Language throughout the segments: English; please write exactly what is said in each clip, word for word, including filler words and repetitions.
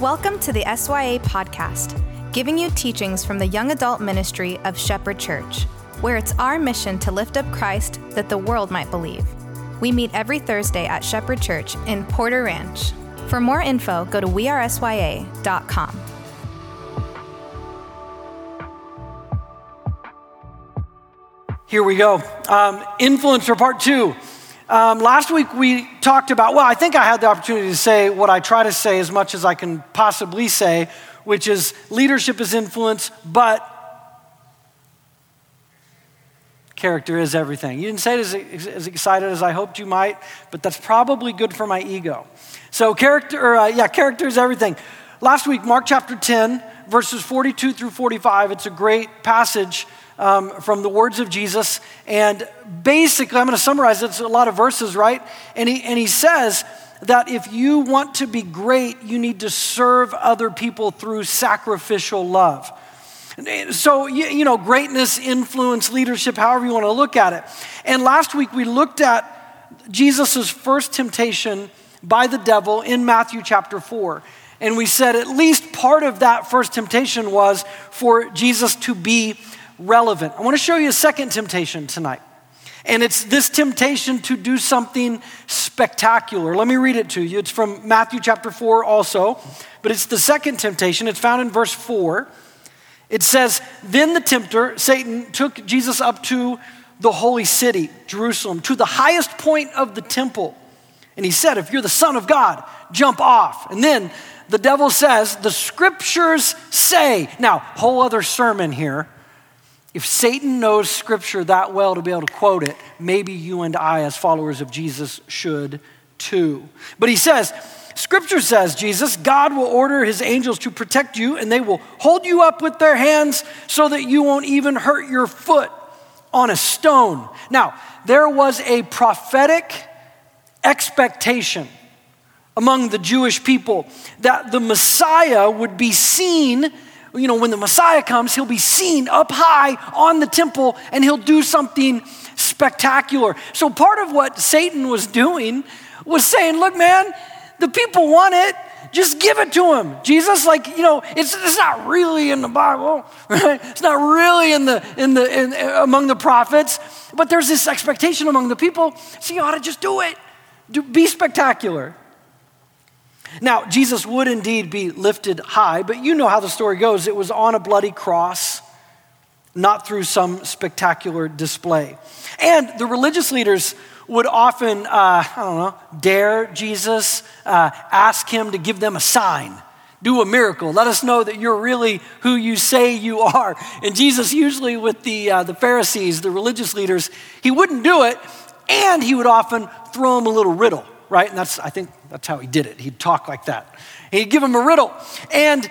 Welcome to the S Y A podcast, giving you teachings from the young adult ministry of Shepherd Church, where it's our mission to lift up Christ that the world might believe. We meet every Thursday at Shepherd Church in Porter Ranch. For more info, go to We Are S Y A dot com. Here we go. Um, influencer part two. Um, last week we talked about, well, I think I had the opportunity to say what I try to say as much as I can possibly say, which is leadership is influence, but character is everything. You didn't say it as, as excited as I hoped you might, but that's probably good for my ego. So character, or, uh, yeah, character is everything. Last week, Mark chapter ten, verses forty-two through forty-five, it's a great passage Um, from the words of Jesus. And basically, I'm going to summarize it. It's a lot of verses, right? And he, and he says that if you want to be great, you need to serve other people through sacrificial love. So, you, you know, greatness, influence, leadership, however you want to look at it. And last week, we looked at Jesus's first temptation by the devil in Matthew chapter four. And we said at least part of that first temptation was for Jesus to be relevant. I want to show you a second temptation tonight. And it's this temptation to do something spectacular. Let me read it to you. It's from Matthew chapter four also, but it's the second temptation. It's found in verse four. It says, "Then the tempter, Satan, took Jesus up to the holy city, Jerusalem, to the highest point of the temple. And he said, 'If you're the Son of God, jump off.' And then the devil says, 'The scriptures say.'" Now, whole other sermon here. If Satan knows scripture that well to be able to quote it, maybe you and I as followers of Jesus should too. But he says, scripture says, Jesus, "God will order his angels to protect you, and they will hold you up with their hands so that you won't even hurt your foot on a stone." Now, there was a prophetic expectation among the Jewish people that the Messiah would be seen. You know, when the Messiah comes, he'll be seen up high on the temple and he'll do something spectacular. So part of what Satan was doing was saying, look, man, the people want it. Just give it to him. Jesus, like, you know, it's, it's not really in the Bible, right? It's not really in the, in the, in, among the prophets, but there's this expectation among the people. So you ought to just do it. Do, be spectacular. Now, Jesus would indeed be lifted high, but you know how the story goes. It was on a bloody cross, not through some spectacular display. And the religious leaders would often, uh, I don't know, dare Jesus, uh, ask him to give them a sign, do a miracle. Let us know that you're really who you say you are. And Jesus, usually with the, uh, the Pharisees, the religious leaders, he wouldn't do it, and he would often throw them a little riddle. Right? And that's, I think that's how he did it. He'd talk like that. He'd give him a riddle. And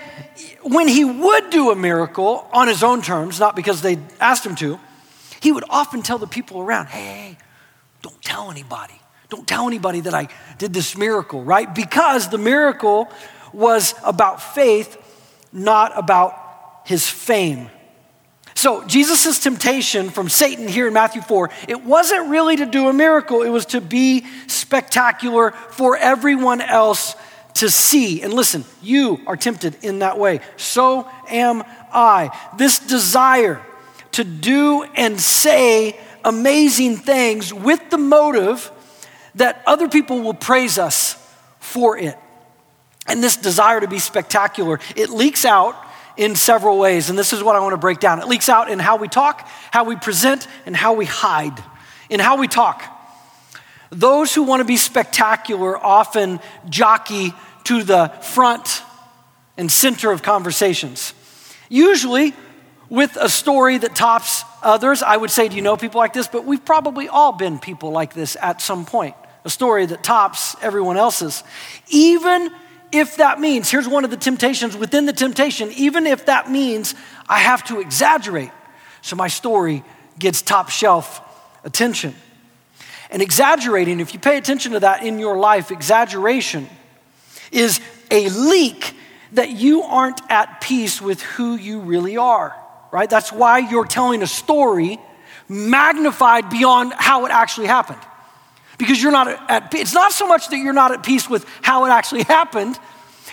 when he would do a miracle on his own terms, not because they asked him to, he would often tell the people around, hey, don't tell anybody. Don't tell anybody that I did this miracle, right? Because the miracle was about faith, not about his fame. So Jesus' temptation from Satan here in Matthew four, it wasn't really to do a miracle. It was to be spectacular for everyone else to see. And listen, you are tempted in that way. So am I. This desire to do and say amazing things with the motive that other people will praise us for it. And this desire to be spectacular, it leaks out in several ways, and this is what I want to break down. It leaks out in how we talk, how we present, and how we hide. In how we talk, those who want to be spectacular often jockey to the front and center of conversations, usually with a story that tops others. I would say, do you know people like this? But we've probably all been people like this at some point, a story that tops everyone else's. Even if that means, here's one of the temptations within the temptation, even if that means I have to exaggerate so my story gets top shelf attention. And exaggerating, if you pay attention to that in your life, exaggeration is a leak that you aren't at peace with who you really are, right? That's why you're telling a story magnified beyond how it actually happened. Because you're not at, it's not so much that you're not at peace with how it actually happened.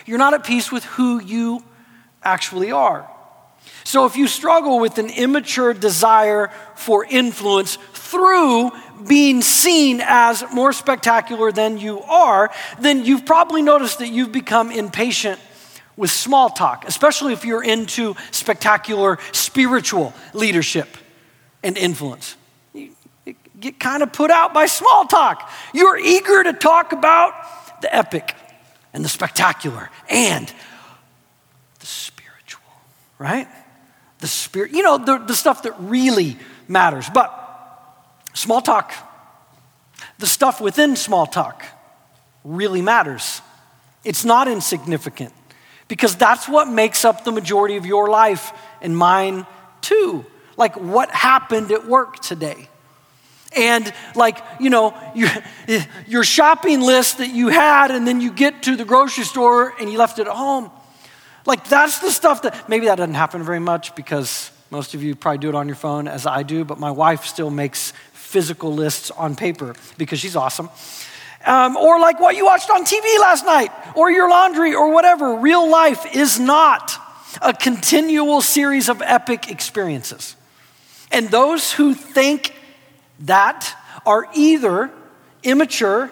You're not at peace with who you actually are. So if you struggle with an immature desire for influence through being seen as more spectacular than you are, then you've probably noticed that you've become impatient with small talk, especially if you're into spectacular spiritual leadership and influence. You get kind of put out by small talk. You're eager to talk about the epic and the spectacular and the spiritual, right? The spirit, you know, the, the stuff that really matters. But small talk, the stuff within small talk really matters. It's not insignificant, because that's what makes up the majority of your life and mine too. Like what happened at work today. And like, you know, your, your shopping list that you had, and then you get to the grocery store and you left it at home. Like that's the stuff that, maybe that doesn't happen very much because most of you probably do it on your phone as I do, but my wife still makes physical lists on paper because she's awesome. Um, or like what you watched on T V last night, or your laundry, or whatever. Real life is not a continual series of epic experiences. And those who think that are either immature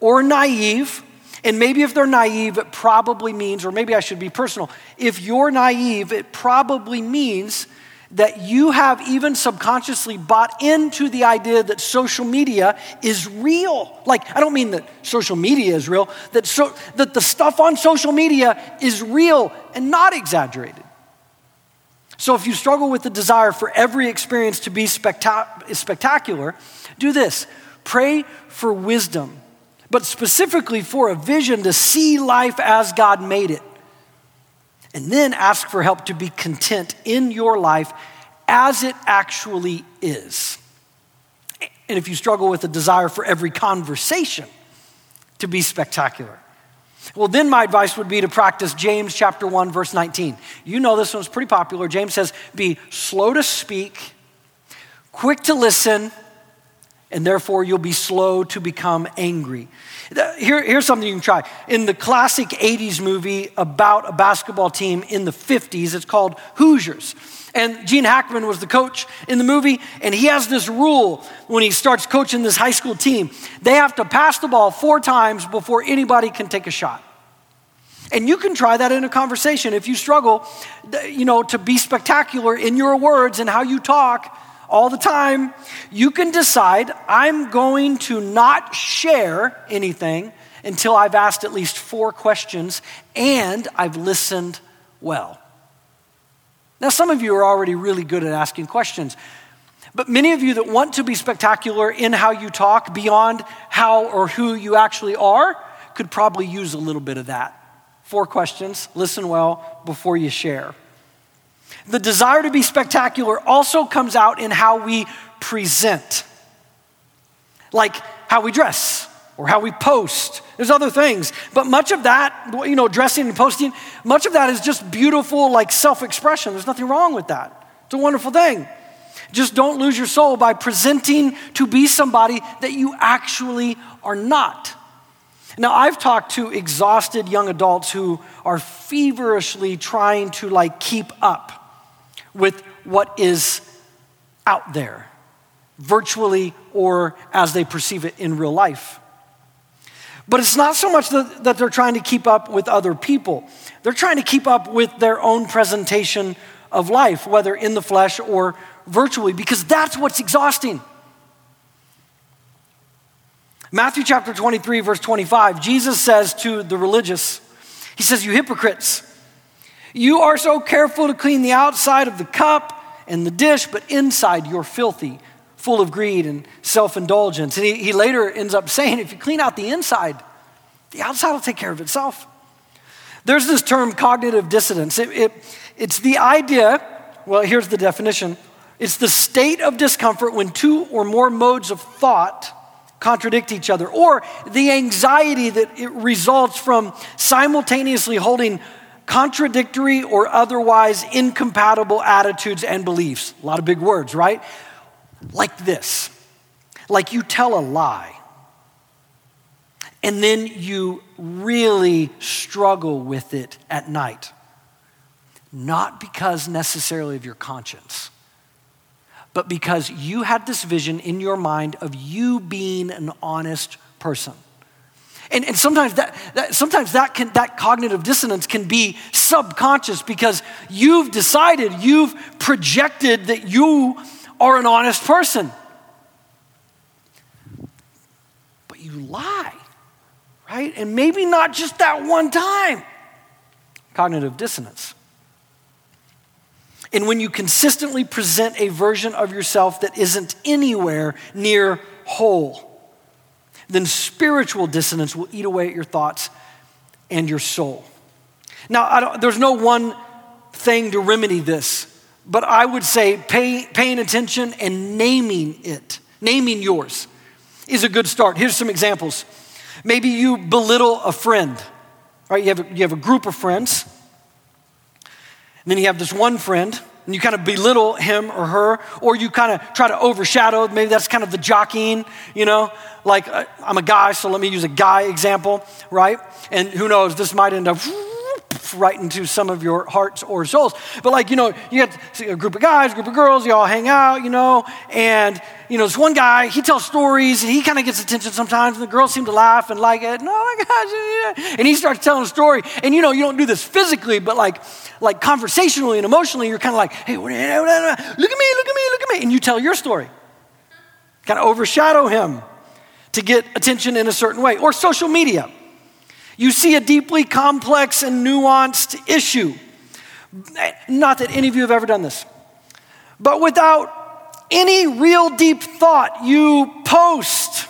or naive, and maybe if they're naive, it probably means, or maybe I should be personal, if you're naive, it probably means that you have even subconsciously bought into the idea that social media is real. Like, I don't mean that social media is real, that so, that the stuff on social media is real and not exaggerated. So if you struggle with the desire for every experience to be spectac- spectacular, do this. Pray for wisdom, but specifically for a vision to see life as God made it. And then ask for help to be content in your life as it actually is. And if you struggle with a desire for every conversation to be spectacular, well, then my advice would be to practice James chapter one, verse nineteen. You know this one's pretty popular. James says, be slow to speak, quick to listen, and therefore you'll be slow to become angry. Here, here's something you can try. In the classic eighties movie about a basketball team in the fifties, it's called Hoosiers. And Gene Hackman was the coach in the movie, and he has this rule when he starts coaching this high school team. They have to pass the ball four times before anybody can take a shot. And you can try that in a conversation. If you struggle, you know, to be spectacular in your words and how you talk all the time, you can decide, I'm going to not share anything until I've asked at least four questions and I've listened well. Now, some of you are already really good at asking questions, but many of you that want to be spectacular in how you talk beyond how or who you actually are could probably use a little bit of that. Four questions, listen well before you share. The desire to be spectacular also comes out in how we present, like how we dress or how we post. There's other things, but much of that, you know, dressing and posting, much of that is just beautiful, like self-expression. There's nothing wrong with that. It's a wonderful thing. Just don't lose your soul by presenting to be somebody that you actually are not. Now, I've talked to exhausted young adults who are feverishly trying to like keep up with what is out there, virtually or as they perceive it in real life. But it's not so much that, that they're trying to keep up with other people. They're trying to keep up with their own presentation of life, whether in the flesh or virtually, because that's what's exhausting. Matthew chapter twenty-three, verse twenty-five, Jesus says to the religious, he says, you hypocrites, you are so careful to clean the outside of the cup and the dish, but inside you're filthy, full of greed and self-indulgence. And he, he later ends up saying, if you clean out the inside, the outside will take care of itself. There's this term, cognitive dissonance. It, it, it's the idea, well, here's the definition. It's the state of discomfort when two or more modes of thought contradict each other, or the anxiety that it results from simultaneously holding contradictory or otherwise incompatible attitudes and beliefs. A lot of big words, right? Like this, like you tell a lie and then you really struggle with it at night. Not because necessarily of your conscience, but because you had this vision in your mind of you being an honest person. And, and sometimes that, that sometimes that can that cognitive dissonance can be subconscious because you've decided, you've projected that you are an honest person. But you lie, right? And maybe not just that one time. Cognitive dissonance. And when you consistently present a version of yourself that isn't anywhere near whole, then spiritual dissonance will eat away at your thoughts and your soul. Now, I don't, there's no one thing to remedy this, but I would say pay, paying attention and naming it, naming yours, is a good start. Here's some examples. Maybe you belittle a friend, right? You have a, you have a group of friends, and then you have this one friend, and you kind of belittle him or her, or you kind of try to overshadow. Maybe that's kind of the jockeying, you know, like uh, I'm a guy, so let me use a guy example, right? And who knows, this might end up right into some of your hearts or souls. But like, you know, you got a group of guys, a group of girls, you all hang out, you know, and, you know, this one guy, he tells stories, and he kind of gets attention sometimes, and the girls seem to laugh and like it. No, my gosh, yeah. And he starts telling a story. And, you know, you don't do this physically, but like, like conversationally and emotionally, you're kind of like, hey, look at me, look at me, look at me. And you tell your story. Kind of overshadow him to get attention in a certain way. Or social media. You see a deeply complex and nuanced issue. Not that any of you have ever done this. But without any real deep thought, you post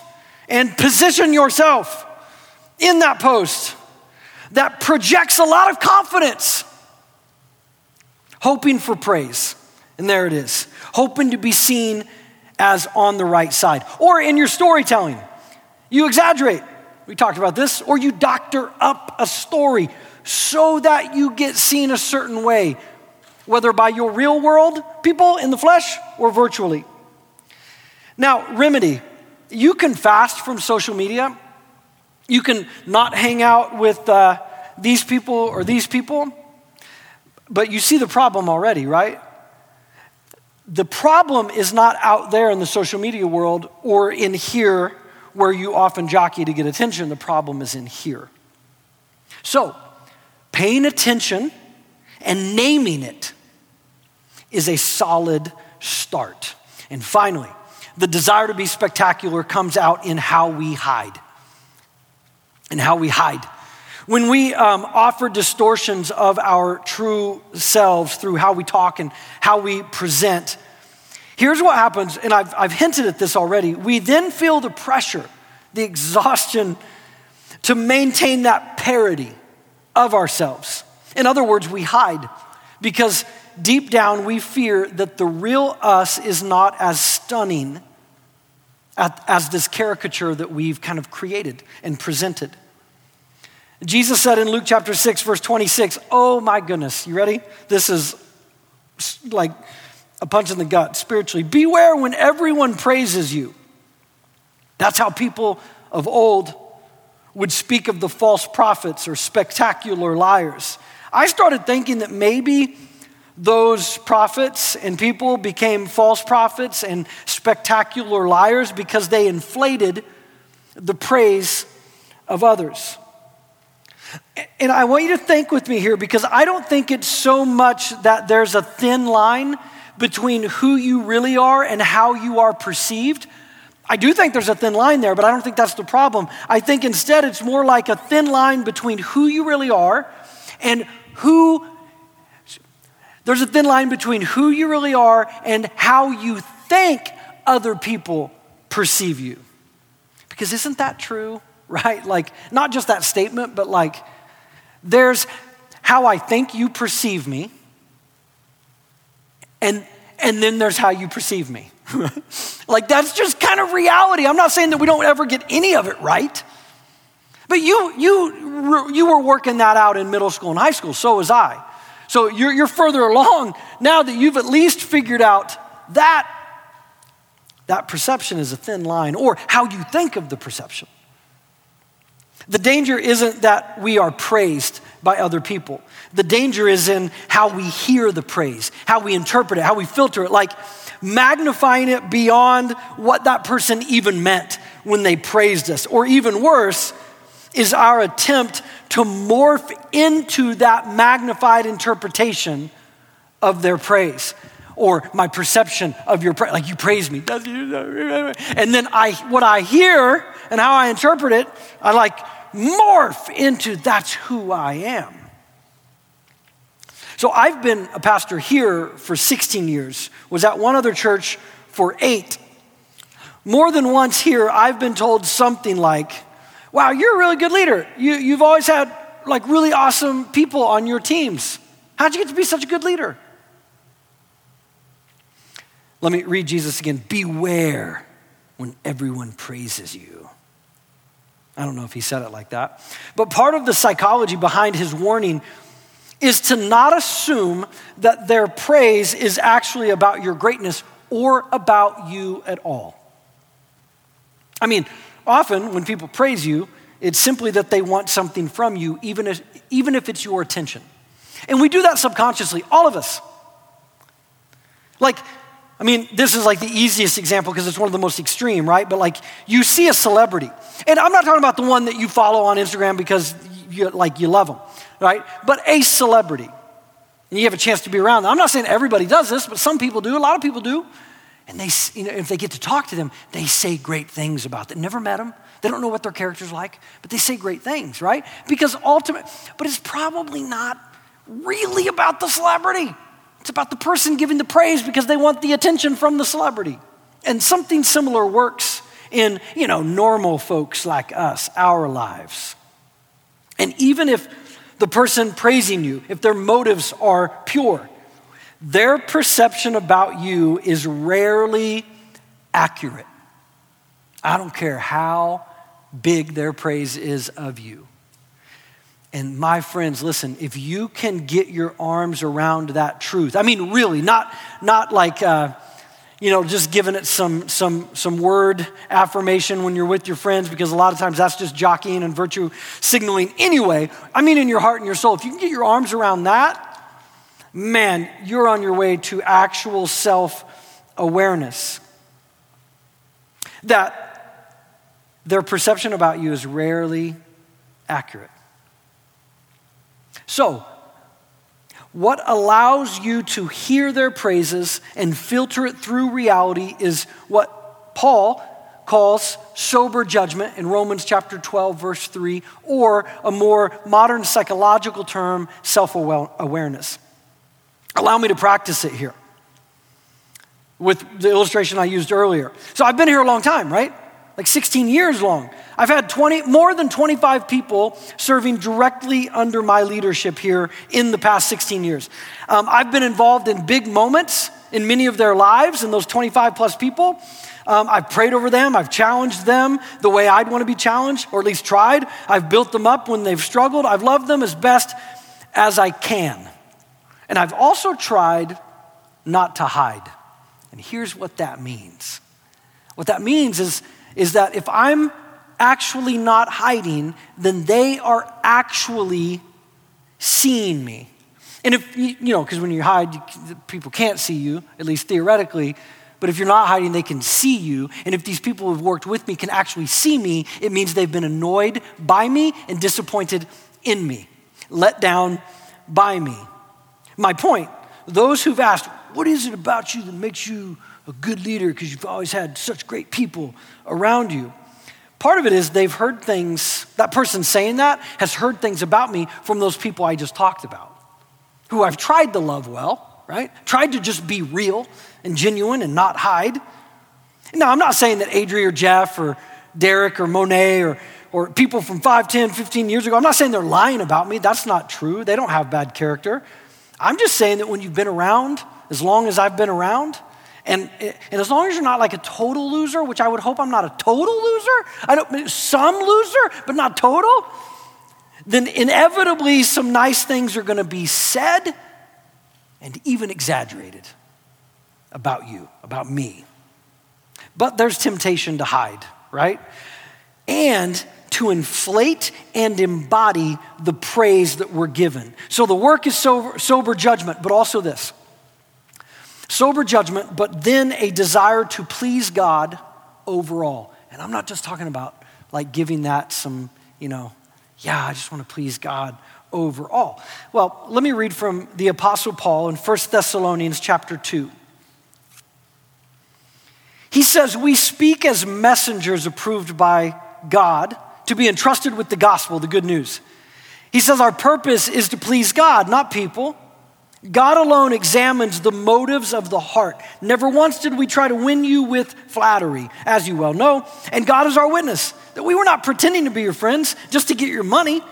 and position yourself in that post that projects a lot of confidence, hoping for praise. And there it is. Hoping to be seen as on the right side. Or in your storytelling, you exaggerate. We talked about this. Or you doctor up a story so that you get seen a certain way, whether by your real world people in the flesh or virtually. Now, remedy. You can fast from social media. You can not hang out with uh, these people or these people. But you see the problem already, right? The problem is not out there in the social media world or in here where you often jockey to get attention. The problem is in here. So, paying attention and naming it is a solid start. And finally, the desire to be spectacular comes out in how we hide. In how we hide. When we um, offer distortions of our true selves through how we talk and how we present, here's what happens, and I've, I've hinted at this already. We then feel the pressure, the exhaustion to maintain that parody of ourselves. In other words, we hide because deep down we fear that the real us is not as stunning as, as this caricature that we've kind of created and presented. Jesus said in Luke chapter six, verse twenty-six, oh my goodness, you ready? This is like a punch in the gut spiritually. Beware when everyone praises you. That's how people of old would speak of the false prophets or spectacular liars. I started thinking that maybe those prophets and people became false prophets and spectacular liars because they inflated the praise of others. And I want you to think with me here because I don't think it's so much that there's a thin line between who you really are and how you are perceived. I do think there's a thin line there, but I don't think that's the problem. I think instead it's more like a thin line between who you really are and who, there's a thin line between who you really are and how you think other people perceive you. Because isn't that true, right? Like, not just that statement, but like, there's how I think you perceive me, And and then there's how you perceive me. Like, that's just kind of reality. I'm not saying that we don't ever get any of it right. But you you you were working that out in middle school and high school, so was I. So you're you're further along now that you've at least figured out that that perception is a thin line, or how you think of the perception. The danger isn't that we are praised by other people. The danger is in how we hear the praise, how we interpret it, how we filter it, like magnifying it beyond what that person even meant when they praised us. Or even worse is our attempt to morph into that magnified interpretation of their praise, or my perception of your praise. Like, you praise me. And then I, what I hear and how I interpret it, I like morph into that's who I am. So I've been a pastor here for sixteen years, was at one other church for eight. More than once here, I've been told something like, wow, you're a really good leader. You, you've always had like really awesome people on your teams. How'd you get to be such a good leader? Let me read Jesus again. Beware when everyone praises you. I don't know if he said it like that. But part of the psychology behind his warning is to not assume that their praise is actually about your greatness or about you at all. I mean, often when people praise you, it's simply that they want something from you, even if, even if it's your attention. And we do that subconsciously, all of us. Like, I mean, this is like the easiest example because it's one of the most extreme, right? But like, you see a celebrity, and I'm not talking about the one that you follow on Instagram because you, like, you love them, right? But a celebrity, and you have a chance to be around them. I'm not saying everybody does this, but some people do, a lot of people do. And they, you know, if they get to talk to them, they say great things about them. Never met them. They don't know what their character's like, but they say great things, right? Because ultimately, but it's probably not really about the celebrity. It's about the person giving the praise because they want the attention from the celebrity. And something similar works in, you know, normal folks like us, our lives. And even if the person praising you, if their motives are pure, their perception about you is rarely accurate. I don't care how big their praise is of you. And my friends, listen, if you can get your arms around that truth, I mean, really, not not like, uh, you know, just giving it some some some word affirmation when you're with your friends, because a lot of times that's just jockeying and virtue signaling anyway. I mean, in your heart and your soul, if you can get your arms around that, man, you're on your way to actual self-awareness. That their perception about you is rarely accurate. So, what allows you to hear their praises and filter it through reality is what Paul calls sober judgment in Romans chapter twelve, verse three, or a more modern psychological term, self-awareness. Allow me to practice it here with the illustration I used earlier. So I've been here a long time, right? Like sixteen years long. I've had twenty, more than twenty-five people serving directly under my leadership here in the past sixteen years. Um, I've been involved in big moments in many of their lives, and those twenty-five plus people. Um, I've prayed over them. I've challenged them the way I'd want to be challenged, or at least tried. I've built them up when they've struggled. I've loved them as best as I can. And I've also tried not to hide. And here's what that means. What that means is, is that if I'm actually not hiding, then they are actually seeing me. And if, you know, because when you hide, you, people can't see you, at least theoretically. But if you're not hiding, they can see you. And if these people who've worked with me can actually see me, it means they've been annoyed by me and disappointed in me, let down by me. My point, those who've asked, what is it about you that makes you a good leader because you've always had such great people around you? Part of it is they've heard things, that person saying that has heard things about me from those people I just talked about, who I've tried to love well, right? Tried to just be real and genuine and not hide. Now, I'm not saying that Adri or Jeff or Derek or Monet or or people from five, ten, fifteen years ago, I'm not saying they're lying about me. That's not true. They don't have bad character. I'm just saying that when you've been around, as long as I've been around, and, and as long as you're not like a total loser, which I would hope I'm not a total loser, I don't, some loser, but not total, then inevitably some nice things are gonna be said and even exaggerated about you, about me. But there's temptation to hide, right? And to inflate and embody the praise that we're given. So the work is sober, sober judgment, but also this. Sober judgment, but then a desire to please God overall. And I'm not just talking about like giving that some, you know, yeah, I just want to please God overall. Well, let me read from the Apostle Paul in First Thessalonians chapter two. He says, we speak as messengers approved by God to be entrusted with the gospel, the good news. He says our purpose is to please God, not people. God alone examines the motives of the heart. Never once did we try to win you with flattery, as you well know. And God is our witness that we were not pretending to be your friends just to get your money.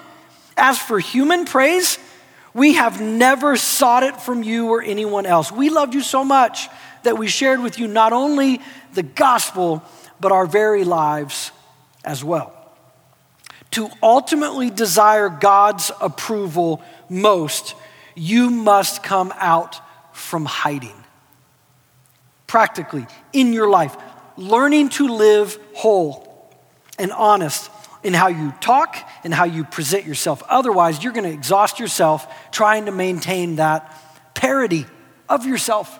As for human praise, we have never sought it from you or anyone else. We loved you so much that we shared with you not only the gospel, but our very lives as well. To ultimately desire God's approval most, you must come out from hiding. Practically, in your life, learning to live whole and honest in how you talk and how you present yourself. Otherwise, you're going to exhaust yourself trying to maintain that parody of yourself.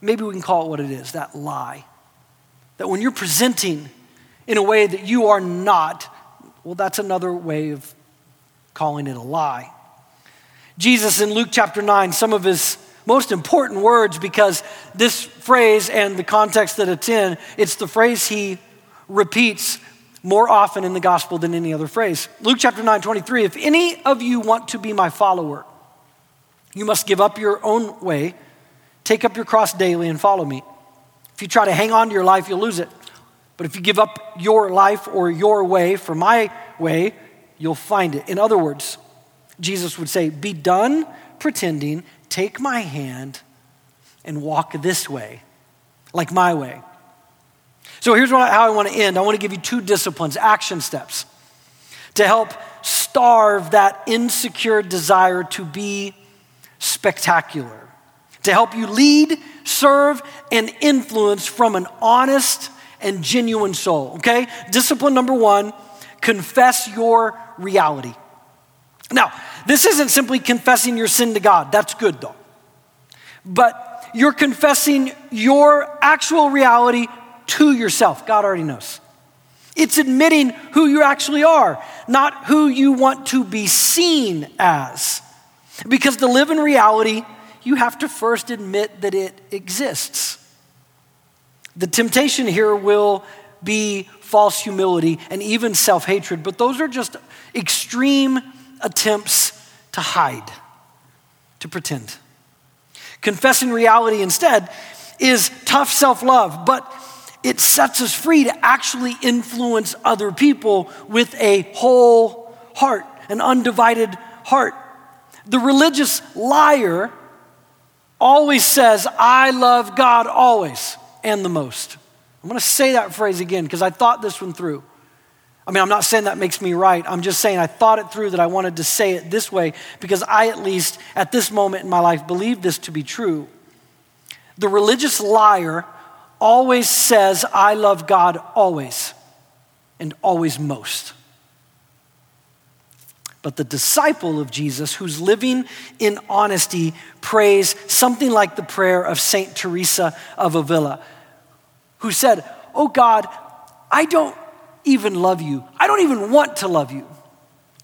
Maybe we can call it what it is, that lie. That when you're presenting in a way that you are not, well, that's another way of calling it a lie. Jesus in Luke chapter nine, some of his most important words, because this phrase and the context that it's in, it's the phrase he repeats more often in the gospel than any other phrase. Luke chapter nine, twenty-three, if any of you want to be my follower, you must give up your own way, take up your cross daily and follow me. If you try to hang on to your life, you'll lose it. But if you give up your life or your way for my way, you'll find it. In other words, Jesus would say, be done pretending, take my hand and walk this way, like my way. So here's what I, how I want to end. I want to give you two disciplines, action steps, to help starve that insecure desire to be spectacular, to help you lead, serve, and influence from an honest and genuine soul, okay? Discipline number one, confess your reality. Now, this isn't simply confessing your sin to God. That's good though. But you're confessing your actual reality to yourself. God already knows. It's admitting who you actually are, not who you want to be seen as. Because to live in reality, you have to first admit that it exists. The temptation here will be false humility and even self-hatred, but those are just extreme attempts to hide, to pretend. Confessing reality instead is tough self-love, but it sets us free to actually influence other people with a whole heart, an undivided heart. The religious liar always says, I love God always and the most. I'm gonna say that phrase again because I thought this one through. I mean, I'm not saying that makes me right. I'm just saying I thought it through that I wanted to say it this way because I, at least at this moment in my life, believe this to be true. The religious liar always says, I love God always and always most. But the disciple of Jesus who's living in honesty prays something like the prayer of Saint Teresa of Avila, who said, oh God, I don't even love you. I don't even want to love you,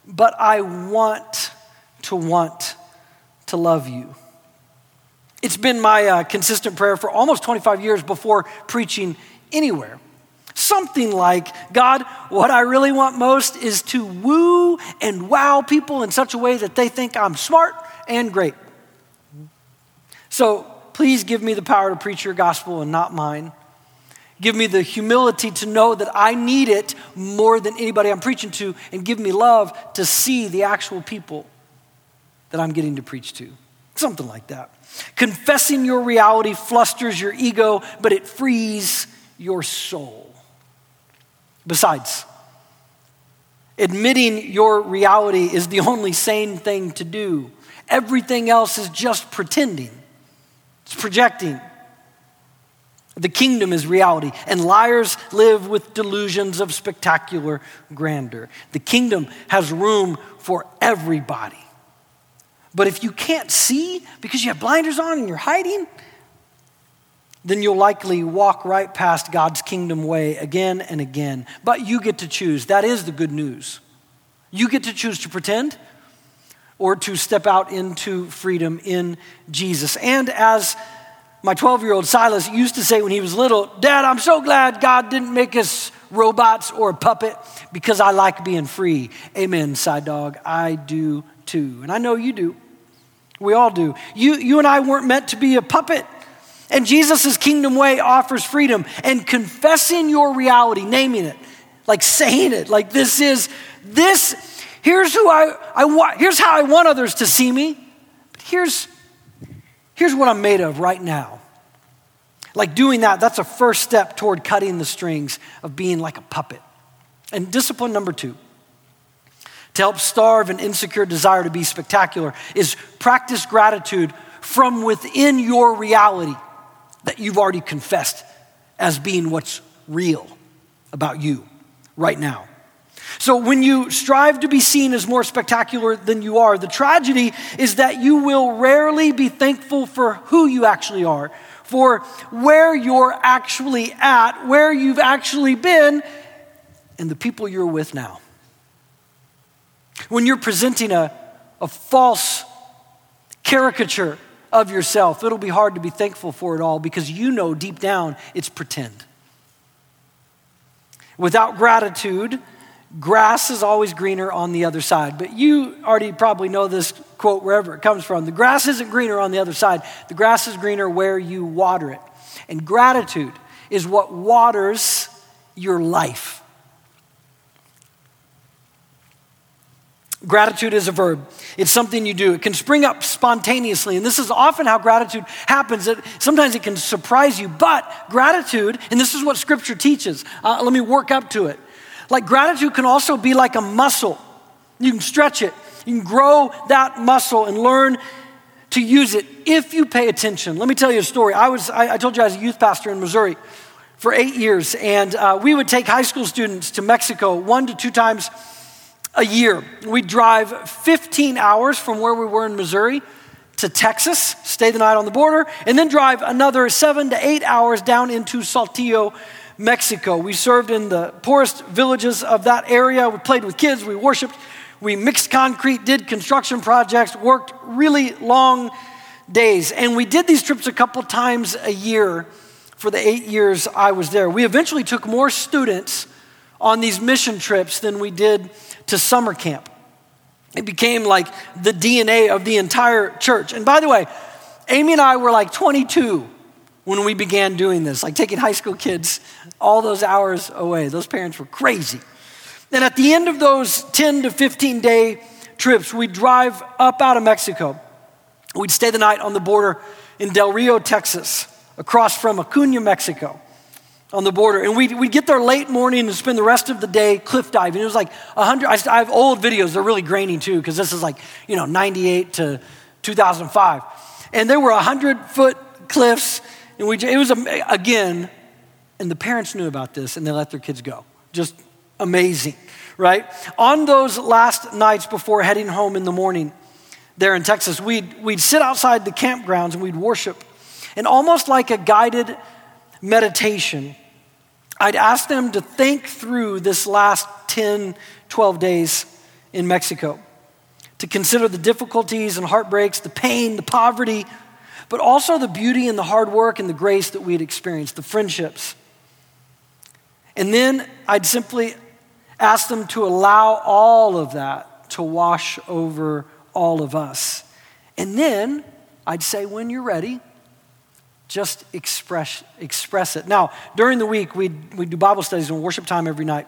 but I want to want to love you. It's been my uh, consistent prayer for almost twenty-five years before preaching anywhere. Something like, God, what I really want most is to woo and wow people in such a way that they think I'm smart and great. So please give me the power to preach your gospel and not mine. Give me the humility to know that I need it more than anybody I'm preaching to, and give me love to see the actual people that I'm getting to preach to. Something like that. Confessing your reality flusters your ego, but it frees your soul. Besides, admitting your reality is the only sane thing to do. Everything else is just pretending. It's projecting. The kingdom is reality, and liars live with delusions of spectacular grandeur. The kingdom has room for everybody. But if you can't see because you have blinders on and you're hiding, then you'll likely walk right past God's kingdom way again and again. But you get to choose. That is the good news. You get to choose to pretend or to step out into freedom in Jesus. And as my twelve-year-old Silas used to say when he was little, "Dad, I'm so glad God didn't make us robots or a puppet because I like being free." Amen, side dog. I do too. And I know you do. We all do. You, you and I weren't meant to be a puppet. And Jesus' kingdom way offers freedom. And confessing your reality, naming it, like saying it, like this is, this, here's who I, I want, here's how I want others to see me. But here's Here's what I'm made of right now. Like doing that, that's a first step toward cutting the strings of being like a puppet. And discipline number two, to help starve an insecure desire to be spectacular, is practice gratitude from within your reality that you've already confessed as being what's real about you right now. So when you strive to be seen as more spectacular than you are, the tragedy is that you will rarely be thankful for who you actually are, for where you're actually at, where you've actually been, and the people you're with now. When you're presenting a, a false caricature of yourself, it'll be hard to be thankful for it all because you know deep down it's pretend. Without gratitude, grass is always greener on the other side. But you already probably know this quote wherever it comes from. The grass isn't greener on the other side. The grass is greener where you water it. And gratitude is what waters your life. Gratitude is a verb. It's something you do. It can spring up spontaneously. And this is often how gratitude happens. It, sometimes it can surprise you. But gratitude, and this is what Scripture teaches. Uh, let me work up to it. Like gratitude can also be like a muscle. You can stretch it. You can grow that muscle and learn to use it if you pay attention. Let me tell you a story. I was, I, I told you I was a youth pastor in Missouri for eight years. And uh, we would take high school students to Mexico one to two times a year. We'd drive fifteen hours from where we were in Missouri to Texas, stay the night on the border, and then drive another seven to eight hours down into Saltillo, Mexico. We served in the poorest villages of that area. We played with kids. We worshiped. We mixed concrete, did construction projects, worked really long days. And we did these trips a couple times a year for the eight years I was there. We eventually took more students on these mission trips than we did to summer camp. It became like the D N A of the entire church. And by the way, Amy and I were like twenty-two when we began doing this, like taking high school kids all those hours away. Those parents were crazy. And at the end of those ten to fifteen day trips, we'd drive up out of Mexico. We'd stay the night on the border in Del Rio, Texas, across from Acuna, Mexico, on the border. And we'd, we'd get there late morning and spend the rest of the day cliff diving. It was like one hundred, I have old videos, they're really grainy too, because this is like, you know, ninety-eight to two thousand five. And there were one hundred foot cliffs. And we, it was, again, and the parents knew about this and they let their kids go. Just amazing, right? On those last nights before heading home in the morning there in Texas, we'd, we'd sit outside the campgrounds and we'd worship. And almost like a guided meditation, I'd ask them to think through this last ten, twelve days in Mexico, to consider the difficulties and heartbreaks, the pain, the poverty, but also the beauty and the hard work and the grace that we had experienced, the friendships. And then I'd simply ask them to allow all of that to wash over all of us. And then I'd say, when you're ready, just express express it. Now, during the week, we'd, we'd do Bible studies and worship time every night.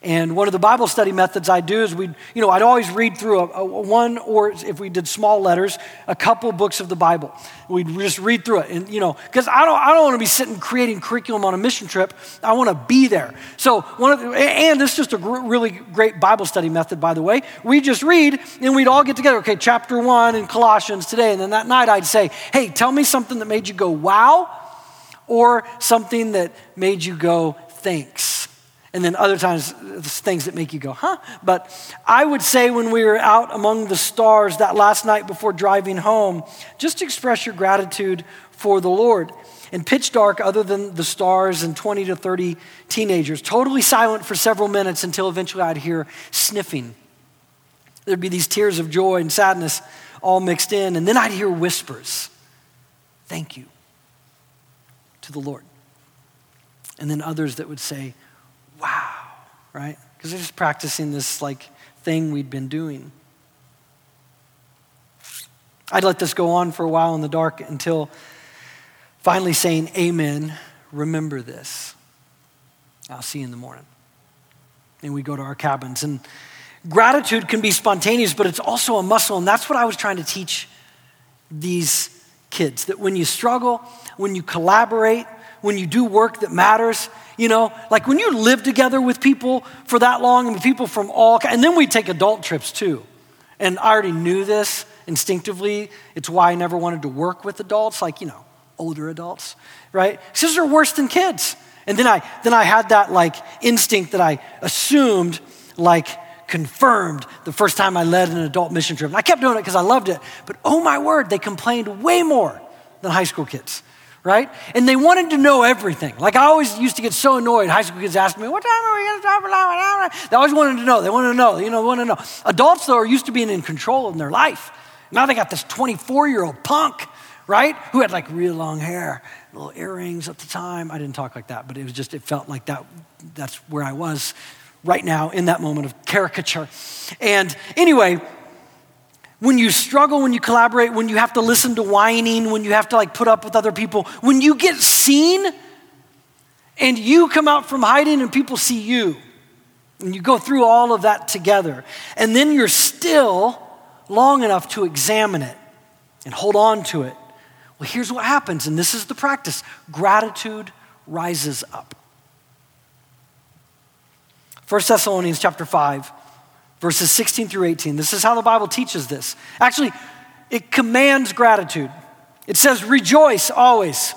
And one of the Bible study methods I do is we, you know, I'd always read through a, a one or if we did small letters, a couple books of the Bible. We'd just read through it, and you know, because I don't, I don't want to be sitting creating curriculum on a mission trip. I want to be there. So one of, the, and this is just a gr- really great Bible study method, by the way. We just read, and we'd all get together. Okay, chapter one in Colossians today, and then that night I'd say, hey, tell me something that made you go wow, or something that made you go, thanks. And then other times, things that make you go, huh? But I would say when we were out among the stars that last night before driving home, just express your gratitude for the Lord. In pitch dark, other than the stars and twenty to thirty teenagers, totally silent for several minutes until eventually I'd hear sniffing. There'd be these tears of joy and sadness all mixed in. And then I'd hear whispers, thank you, to the Lord. And then others that would say, wow, right? Because they're just practicing this like thing we'd been doing. I'd let this go on for a while in the dark until finally saying, amen, remember this. I'll see you in the morning. And we go to our cabins. And gratitude can be spontaneous, but it's also a muscle. And that's what I was trying to teach these kids, that when you struggle, when you collaborate, when you do work that matters, you know, like when you live together with people for that long and with people from all, and then we take adult trips too. And I already knew this instinctively. It's why I never wanted to work with adults, like, you know, older adults, right? Because they're worse than kids. And then I, then I had that like instinct that I assumed like confirmed the first time I led an adult mission trip. And I kept doing it because I loved it. But oh my word, they complained way more than high school kids, right? And they wanted to know everything. Like I always used to get so annoyed. High school kids asked me, what time are we going to talk about? They always wanted to know. They wanted to know, you know, they wanted to know. Adults though are used to being in control in their life. Now they got this twenty-four-year-old punk, right? Who had like real long hair, little earrings at the time. I didn't talk like that, but it was just, it felt like that. That's where I was right now in that moment of caricature. And anyway, when you struggle, when you collaborate, when you have to listen to whining, when you have to like put up with other people, when you get seen and you come out from hiding and people see you and you go through all of that together and then you're still long enough to examine it and hold on to it. Well, here's what happens, and this is the practice. Gratitude rises up. First Thessalonians chapter five, verses sixteen through eighteen. This is how the Bible teaches this. Actually, it commands gratitude. It says, rejoice always,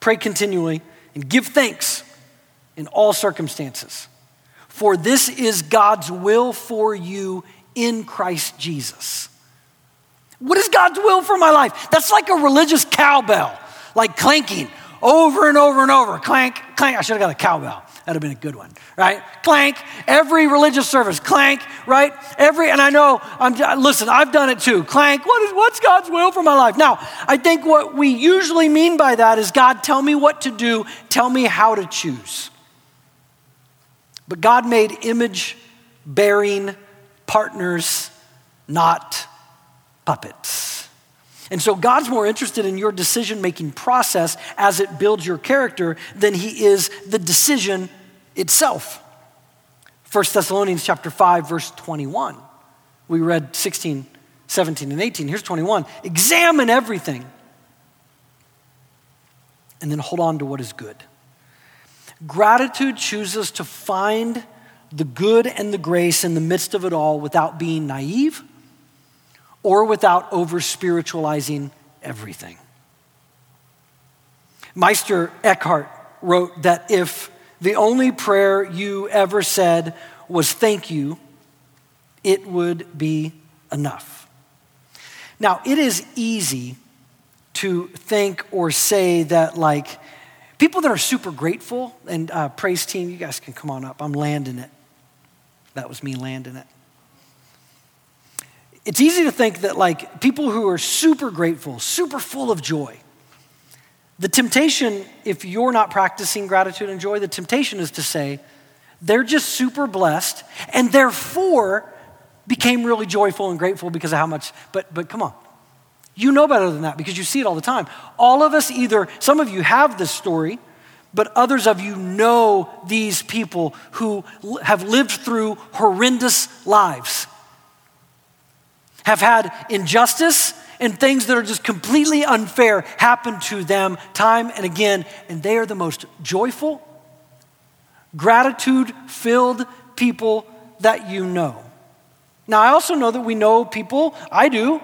pray continually, and give thanks in all circumstances. For this is God's will for you in Christ Jesus. What is God's will for my life? That's like a religious cowbell, like clanking over and over and over. Clank, clank. I should have got a cowbell. That'd have been a good one, right? Clank, every religious service, clank, right? Every, and I know, I'm listen, I've done it too. Clank, what is, what's God's will for my life? Now, I think what we usually mean by that is, God, tell me what to do, tell me how to choose. But God made image-bearing partners, not puppets. And so God's more interested in your decision-making process as it builds your character than he is the decision itself. First Thessalonians chapter five, verse twenty-one. We read sixteen, seventeen, and eighteen. Here's twenty-one. Examine everything and then hold on to what is good. Gratitude chooses to find the good and the grace in the midst of it all without being naive or without over-spiritualizing everything. Meister Eckhart wrote that if the only prayer you ever said was thank you, it would be enough. Now, it is easy to think or say that, like, people that are super grateful, and uh, praise team, you guys can come on up. I'm landing it. That was me landing it. It's easy to think that like people who are super grateful, super full of joy, the temptation, if you're not practicing gratitude and joy, the temptation is to say, they're just super blessed and therefore became really joyful and grateful because of how much, but but come on. You know better than that because you see it all the time. All of us either, some of you have this story, but others of you know these people who have lived through horrendous lives, have had injustice and things that are just completely unfair happen to them time and again, and they are the most joyful, gratitude-filled people that you know. Now, I also know that we know people, I do,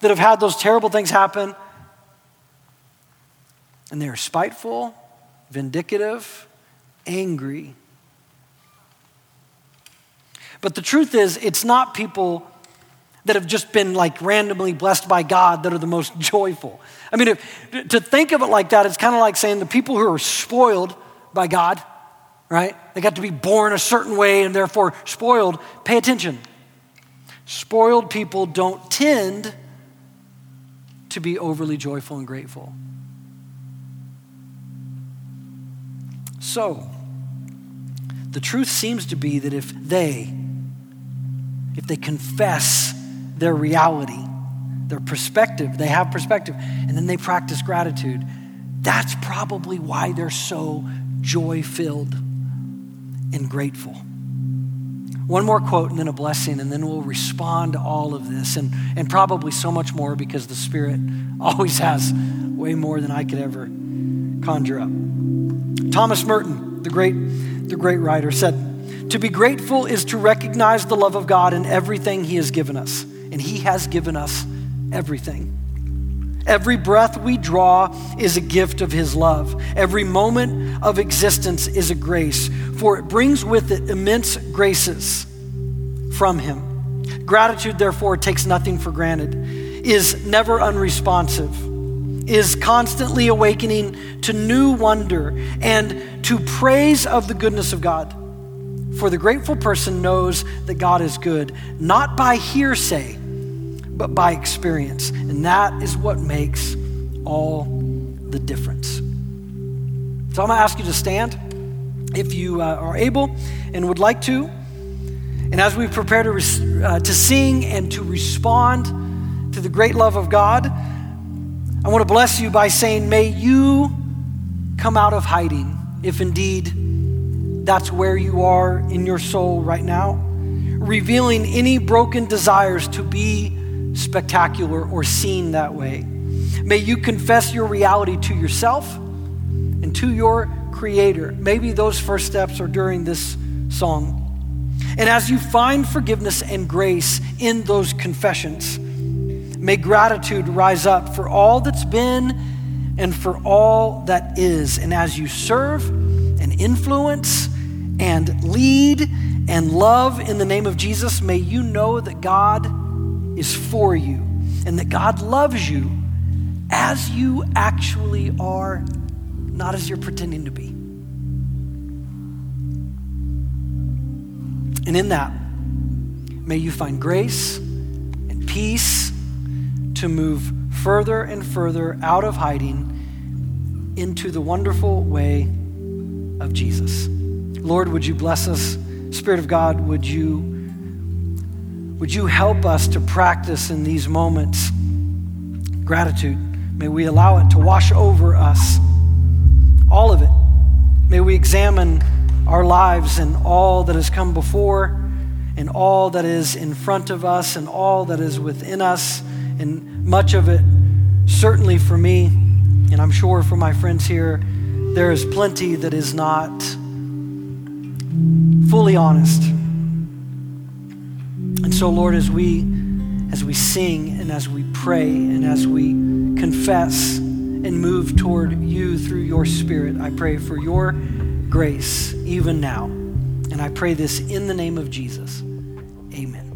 that have had those terrible things happen, And they are spiteful, vindictive, angry. But the truth is, it's not people that have just been like randomly blessed by God that are the most joyful. I mean, if, to think of it like that, it's kind of like saying the people who are spoiled by God, right? They got to be born a certain way and therefore spoiled. Pay attention. Spoiled people don't tend to be overly joyful and grateful. So, the truth seems to be that if they, if they confess their reality, their perspective, they have perspective, and then they practice gratitude, that's probably why they're so joy-filled and grateful. One more quote and then a blessing, and then we'll respond to all of this, and, and probably so much more, because the Spirit always has way more than I could ever conjure up. Thomas Merton, the great, the great writer, said, "To be grateful is to recognize the love of God in everything he has given us." And he has given us everything. Every breath we draw is a gift of his love. Every moment of existence is a grace, for it brings with it immense graces from him. Gratitude, therefore, takes nothing for granted, is never unresponsive, is constantly awakening to new wonder and to praise of the goodness of God. For the grateful person knows that God is good, not by hearsay, but by experience. And that is what makes all the difference. So I'm gonna ask you to stand if you uh, are able and would like to. And as we prepare to, re- uh, to sing and to respond to the great love of God, I want to bless you by saying, may you come out of hiding, if indeed that's where you are in your soul right now, revealing any broken desires to be spectacular or seen that way. May you confess your reality to yourself and to your Creator. Maybe those first steps are during this song. And as you find forgiveness and grace in those confessions, may gratitude rise up for all that's been and for all that is. And as you serve and influence and lead and love in the name of Jesus, may you know that God is for you and that God loves you as you actually are, not as you're pretending to be. And in that, may you find grace and peace to move further and further out of hiding into the wonderful way of Jesus. Lord, would you bless us? Spirit of God, would you, would you help us to practice in these moments gratitude? May we allow it to wash over us, all of it. May we examine our lives and all that has come before and all that is in front of us and all that is within us. And much of it, certainly for me, and I'm sure for my friends here, there is plenty that is not fully honest. And so, Lord, as we as we sing and as we pray and as we confess and move toward you through your Spirit, I pray for your grace even now. And I pray this in the name of Jesus. Amen.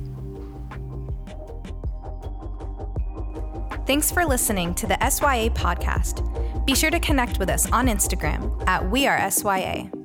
Thanks for listening to the S Y A podcast. Be sure to connect with us on Instagram at We Are S Y A.